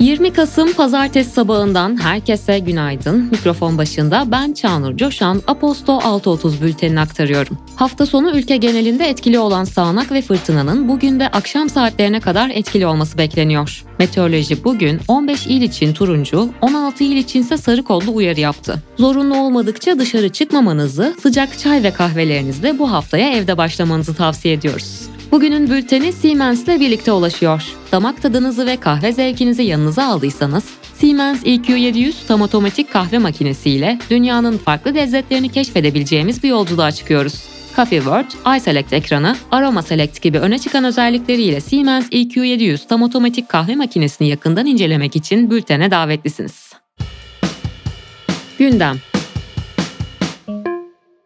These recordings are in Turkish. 20 Kasım Pazartesi sabahından herkese günaydın. Mikrofon başında ben Çağnur Coşan, Aposto 6.30 bültenini aktarıyorum. Hafta sonu ülke genelinde etkili olan sağanak ve fırtınanın bugün de akşam saatlerine kadar etkili olması bekleniyor. Meteoroloji bugün 15 il için turuncu, 16 il içinse sarı kodlu uyarı yaptı. Zorunlu olmadıkça dışarı çıkmamanızı, sıcak çay ve kahvelerinizle bu haftaya evde başlamanızı tavsiye ediyoruz. Bugünün bülteni Siemens'le birlikte ulaşıyor. Damak tadınızı ve kahve zevkinizi yanınıza aldıysanız, Siemens EQ700 tam otomatik kahve makinesiyle dünyanın farklı lezzetlerini keşfedebileceğimiz bir yolculuğa çıkıyoruz. Coffee World, iSelect ekranı, Aroma Select gibi öne çıkan özellikleriyle Siemens EQ700 tam otomatik kahve makinesini yakından incelemek için bültene davetlisiniz. Gündem.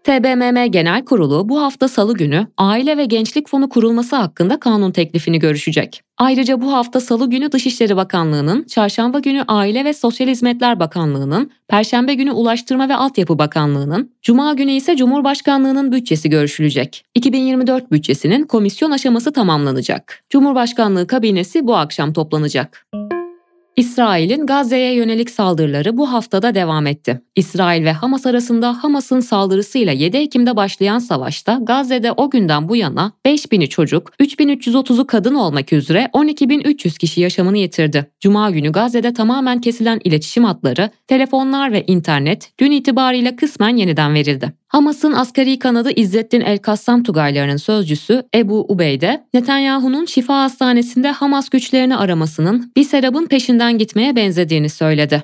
TBMM Genel Kurulu bu hafta Salı günü Aile ve Gençlik Fonu kurulması hakkında kanun teklifini görüşecek. Ayrıca bu hafta Salı günü Dışişleri Bakanlığı'nın, Çarşamba günü Aile ve Sosyal Hizmetler Bakanlığı'nın, Perşembe günü Ulaştırma ve Altyapı Bakanlığı'nın, Cuma günü ise Cumhurbaşkanlığı'nın bütçesi görüşülecek. 2024 bütçesinin komisyon aşaması tamamlanacak. Cumhurbaşkanlığı kabinesi bu akşam toplanacak. İsrail'in Gazze'ye yönelik saldırıları bu haftada devam etti. İsrail ve Hamas arasında Hamas'ın saldırısıyla 7 Ekim'de başlayan savaşta Gazze'de o günden bu yana 5.000'i çocuk, 3.330'u kadın olmak üzere 12.300 kişi yaşamını yitirdi. Cuma günü Gazze'de tamamen kesilen iletişim hatları, telefonlar ve internet dün itibariyle kısmen yeniden verildi. Hamas'ın askeri kanadı İzzettin el-Kassam tugaylarının sözcüsü Ebu Ubeyde, Netanyahu'nun Şifa Hastanesi'nde Hamas güçlerini aramasının bir serabın peşinden gitmeye benzediğini söyledi.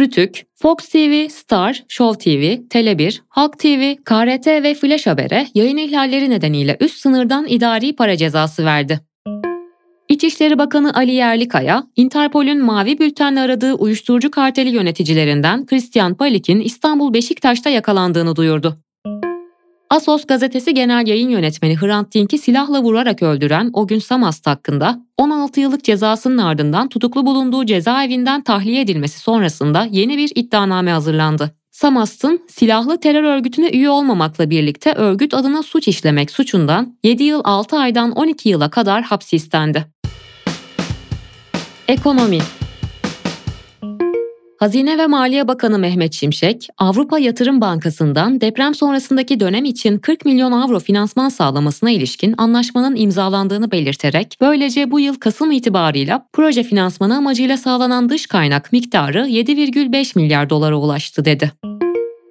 Rütük, Fox TV, Star, Show TV, Tele1, Halk TV, KRT ve Flash Haber'e yayın ihlalleri nedeniyle üst sınırdan idari para cezası verdi. İçişleri Bakanı Ali Yerlikaya, Interpol'ün mavi bültenle aradığı uyuşturucu karteli yöneticilerinden Christian Palik'in İstanbul Beşiktaş'ta yakalandığını duyurdu. Asos Gazetesi Genel Yayın Yönetmeni Hrant Dink'i silahla vurarak öldüren Ogün Samast hakkında 16 yıllık cezasının ardından tutuklu bulunduğu cezaevinden tahliye edilmesi sonrasında yeni bir iddianame hazırlandı. Samast'ın silahlı terör örgütüne üye olmamakla birlikte örgüt adına suç işlemek suçundan 7 yıl 6 aydan 12 yıla kadar hapsi istendi. Ekonomi. Hazine ve Maliye Bakanı Mehmet Şimşek, Avrupa Yatırım Bankası'ndan deprem sonrasındaki dönem için 40 milyon avro finansman sağlamasına ilişkin anlaşmanın imzalandığını belirterek, böylece bu yıl Kasım itibarıyla proje finansmanı amacıyla sağlanan dış kaynak miktarı 7,5 milyar dolara ulaştı dedi.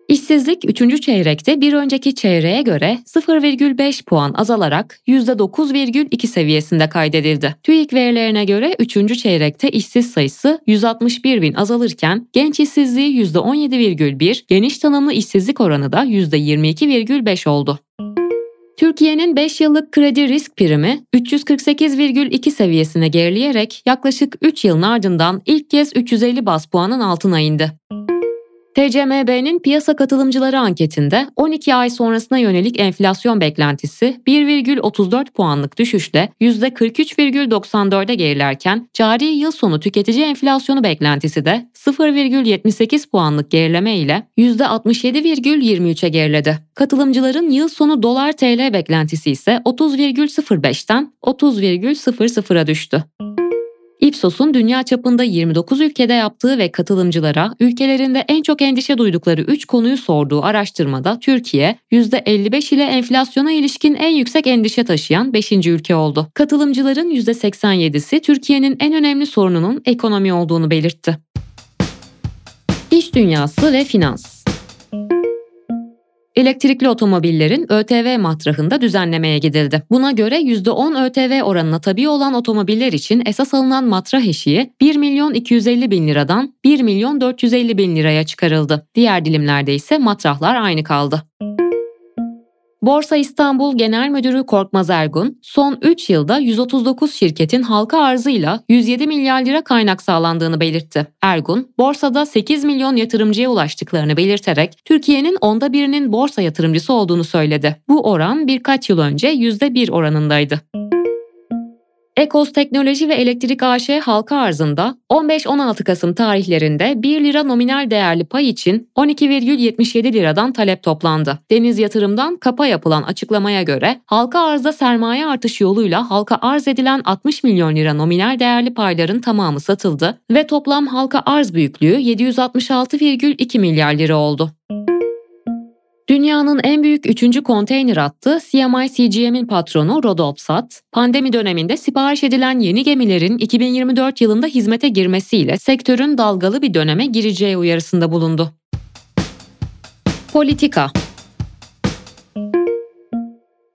İşsizlik 3. çeyrekte bir önceki çeyreğe göre 0,5 puan azalarak %9,2 seviyesinde kaydedildi. TÜİK verilerine göre 3. çeyrekte işsiz sayısı 161.000 azalırken genç işsizliği %17,1, geniş tanımlı işsizlik oranı da %22,5 oldu. Türkiye'nin 5 yıllık kredi risk primi 348,2 seviyesine gerileyerek yaklaşık 3 yılın ardından ilk kez 350 baz puanın altına indi. TCMB'nin piyasa katılımcıları anketinde 12 ay sonrasına yönelik enflasyon beklentisi 1,34 puanlık düşüşle %43,94'e gerilerken cari yıl sonu tüketici enflasyonu beklentisi de 0,78 puanlık gerileme ile %67,23'e geriledi. Katılımcıların yıl sonu dolar-TL beklentisi ise 30,05'ten 30,00'a düştü. Ipsos'un dünya çapında 29 ülkede yaptığı ve katılımcılara ülkelerinde en çok endişe duydukları 3 konuyu sorduğu araştırmada Türkiye, %55 ile enflasyona ilişkin en yüksek endişe taşıyan 5. ülke oldu. Katılımcıların %87'si Türkiye'nin en önemli sorununun ekonomi olduğunu belirtti. İş dünyası ve finans. Elektrikli otomobillerin ÖTV matrahında düzenlemeye gidildi. Buna göre %10 ÖTV oranına tabi olan otomobiller için esas alınan matrah eşiği 1.250.000 liradan 1.450.000 liraya çıkarıldı. Diğer dilimlerde ise matrahlar aynı kaldı. Borsa İstanbul Genel Müdürü Korkmaz Ergun, son 3 yılda 139 şirketin halka arzıyla 107 milyar lira kaynak sağlandığını belirtti. Ergun, borsada 8 milyon yatırımcıya ulaştıklarını belirterek Türkiye'nin onda birinin borsa yatırımcısı olduğunu söyledi. Bu oran birkaç yıl önce %1 oranındaydı. Ekos Teknoloji ve Elektrik AŞ halka arzında 15-16 Kasım tarihlerinde 1 lira nominal değerli pay için 12,77 liradan talep toplandı. Deniz Yatırım'dan KAP'a yapılan açıklamaya göre halka arzda sermaye artışı yoluyla halka arz edilen 60 milyon lira nominal değerli payların tamamı satıldı ve toplam halka arz büyüklüğü 766,2 milyar lira oldu. Dünyanın en büyük 3. konteyner hattı CMI-CGM'in patronu Rodolphe Saadé, pandemi döneminde sipariş edilen yeni gemilerin 2024 yılında hizmete girmesiyle sektörün dalgalı bir döneme gireceği uyarısında bulundu. Politika.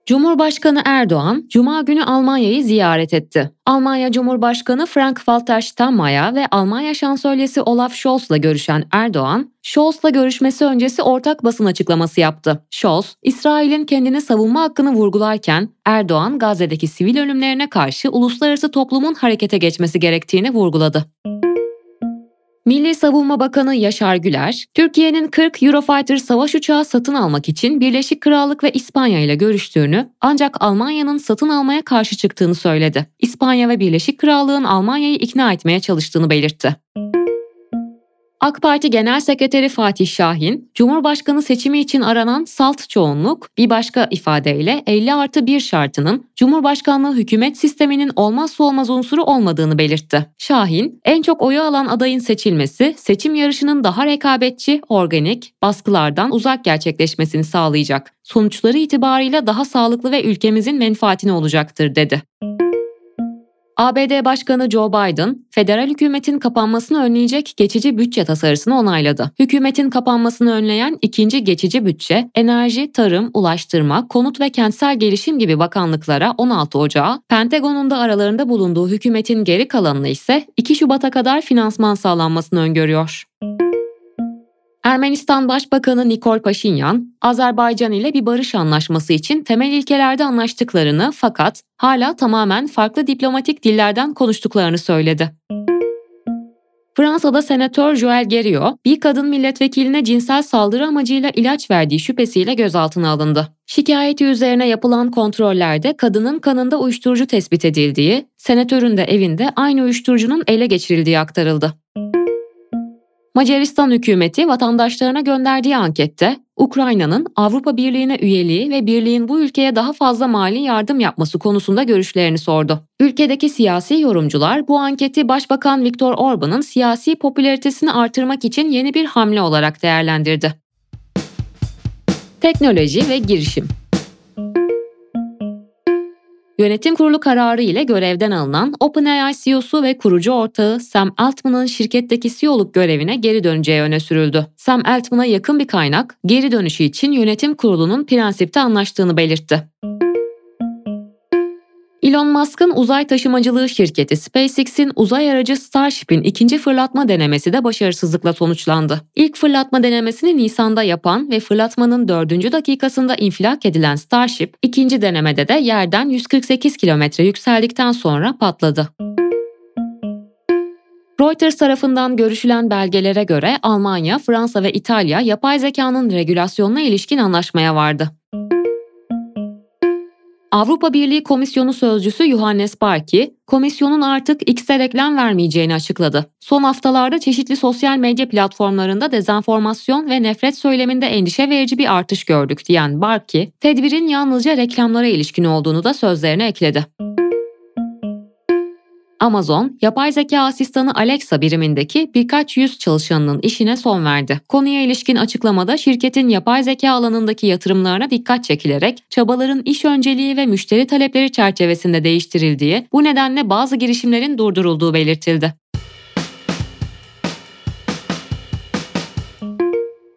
Cumhurbaşkanı Erdoğan, Cuma günü Almanya'yı ziyaret etti. Almanya Cumhurbaşkanı Frank-Walter Steinmeier ve Almanya Şansölyesi Olaf Scholz'la görüşen Erdoğan, Scholz'la görüşmesi öncesi ortak basın açıklaması yaptı. Scholz, İsrail'in kendini savunma hakkını vurgularken Erdoğan, Gazze'deki sivil ölümlerine karşı uluslararası toplumun harekete geçmesi gerektiğini vurguladı. Milli Savunma Bakanı Yaşar Güler, Türkiye'nin 40 Eurofighter savaş uçağı satın almak için Birleşik Krallık ve İspanya ile görüştüğünü, ancak Almanya'nın satın almaya karşı çıktığını söyledi. İspanya ve Birleşik Krallığın Almanya'yı ikna etmeye çalıştığını belirtti. AK Parti Genel Sekreteri Fatih Şahin, Cumhurbaşkanı seçimi için aranan salt çoğunluk, bir başka ifadeyle 50+1 şartının Cumhurbaşkanlığı hükümet sisteminin olmazsa olmaz unsuru olmadığını belirtti. Şahin, en çok oyu alan adayın seçilmesi, seçim yarışının daha rekabetçi, organik, baskılardan uzak gerçekleşmesini sağlayacak, sonuçları itibarıyla daha sağlıklı ve ülkemizin menfaatine olacaktır, dedi. ABD Başkanı Joe Biden, federal hükümetin kapanmasını önleyecek geçici bütçe tasarısını onayladı. Hükümetin kapanmasını önleyen ikinci geçici bütçe, enerji, tarım, ulaştırma, konut ve kentsel gelişim gibi bakanlıklara 16 Ocağı, Pentagon'un da aralarında bulunduğu hükümetin geri kalanını ise 2 Şubat'a kadar finansman sağlanmasını öngörüyor. Ermenistan Başbakanı Nikol Paşinyan, Azerbaycan ile bir barış anlaşması için temel ilkelerde anlaştıklarını fakat hala tamamen farklı diplomatik dillerden konuştuklarını söyledi. Fransa'da Senatör Joel Gerio, bir kadın milletvekiline cinsel saldırı amacıyla ilaç verdiği şüphesiyle gözaltına alındı. Şikayeti üzerine yapılan kontrollerde kadının kanında uyuşturucu tespit edildiği, senatörün de evinde aynı uyuşturucunun ele geçirildiği aktarıldı. Macaristan hükümeti vatandaşlarına gönderdiği ankette, Ukrayna'nın Avrupa Birliği'ne üyeliği ve birliğin bu ülkeye daha fazla mali yardım yapması konusunda görüşlerini sordu. Ülkedeki siyasi yorumcular bu anketi Başbakan Viktor Orban'ın siyasi popülaritesini artırmak için yeni bir hamle olarak değerlendirdi. Teknoloji ve girişim. Yönetim Kurulu kararı ile görevden alınan OpenAI CEO'su ve kurucu ortağı Sam Altman'ın şirketteki CEO'luk görevine geri döneceği öne sürüldü. Sam Altman'a yakın bir kaynak, geri dönüşü için yönetim kurulunun prensipte anlaştığını belirtti. Elon Musk'ın uzay taşımacılığı şirketi SpaceX'in uzay aracı Starship'in ikinci fırlatma denemesi de başarısızlıkla sonuçlandı. İlk fırlatma denemesini Nisan'da yapan ve fırlatmanın 4. dakikasında infilak edilen Starship, ikinci denemede de yerden 148 kilometre yükseldikten sonra patladı. Reuters tarafından görüşülen belgelere göre Almanya, Fransa ve İtalya yapay zekanın regülasyonuna ilişkin anlaşmaya vardı. Avrupa Birliği Komisyonu Sözcüsü Johannes Barke, komisyonun artık X'e reklam vermeyeceğini açıkladı. Son haftalarda çeşitli sosyal medya platformlarında dezenformasyon ve nefret söyleminde endişe verici bir artış gördük diyen Barke, tedbirin yalnızca reklamlara ilişkin olduğunu da sözlerine ekledi. Amazon, yapay zeka asistanı Alexa birimindeki birkaç yüz çalışanının işine son verdi. Konuya ilişkin açıklamada şirketin yapay zeka alanındaki yatırımlarına dikkat çekilerek çabaların iş önceliği ve müşteri talepleri çerçevesinde değiştirildiği, bu nedenle bazı girişimlerin durdurulduğu belirtildi.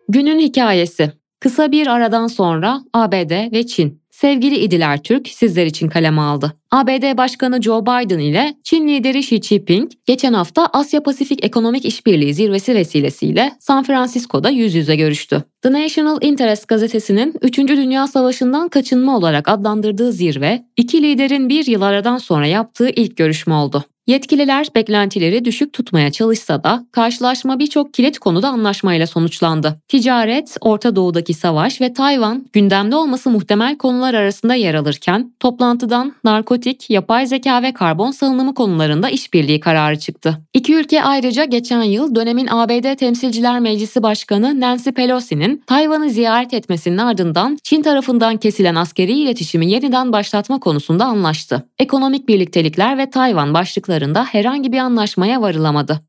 Günün hikayesi. Kısa bir aradan sonra ABD ve Çin. Sevgili İdil Ertürk sizler için kaleme aldı. ABD Başkanı Joe Biden ile Çin lideri Xi Jinping, geçen hafta Asya-Pasifik Ekonomik İşbirliği Zirvesi vesilesiyle San Francisco'da yüz yüze görüştü. The National Interest gazetesinin 3. Dünya Savaşı'ndan kaçınma olarak adlandırdığı zirve, iki liderin bir yıl aradan sonra yaptığı ilk görüşme oldu. Yetkililer beklentileri düşük tutmaya çalışsa da karşılaşma birçok kilit konuda anlaşmayla sonuçlandı. Ticaret, Orta Doğu'daki savaş ve Tayvan gündemde olması muhtemel konular arasında yer alırken toplantıdan narkotik, yapay zeka ve karbon salınımı konularında işbirliği kararı çıktı. İki ülke ayrıca geçen yıl dönemin ABD Temsilciler Meclisi Başkanı Nancy Pelosi'nin Tayvan'ı ziyaret etmesinin ardından Çin tarafından kesilen askeri iletişimi yeniden başlatma konusunda anlaştı. Ekonomik birliktelikler ve Tayvan başlıkları herhangi bir anlaşmaya varılamadı.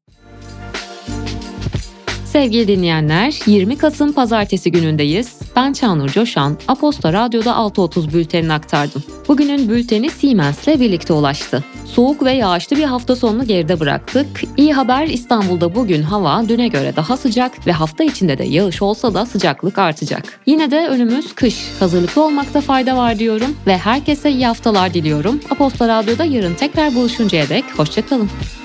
Sevgili dinleyenler, 20 Kasım Pazartesi günündeyiz. Ben Çağnur Coşan, Aposto Radyo'da 6.30 bültenini aktardım. Bugünün bülteni Siemens'le birlikte ulaştı. Soğuk ve yağışlı bir hafta sonunu geride bıraktık. İyi haber, İstanbul'da bugün hava düne göre daha sıcak ve hafta içinde de yağış olsa da sıcaklık artacak. Yine de önümüz kış. Hazırlıklı olmakta fayda var diyorum ve herkese iyi haftalar diliyorum. Aposto Radyo'da yarın tekrar buluşuncaya dek hoşça kalın.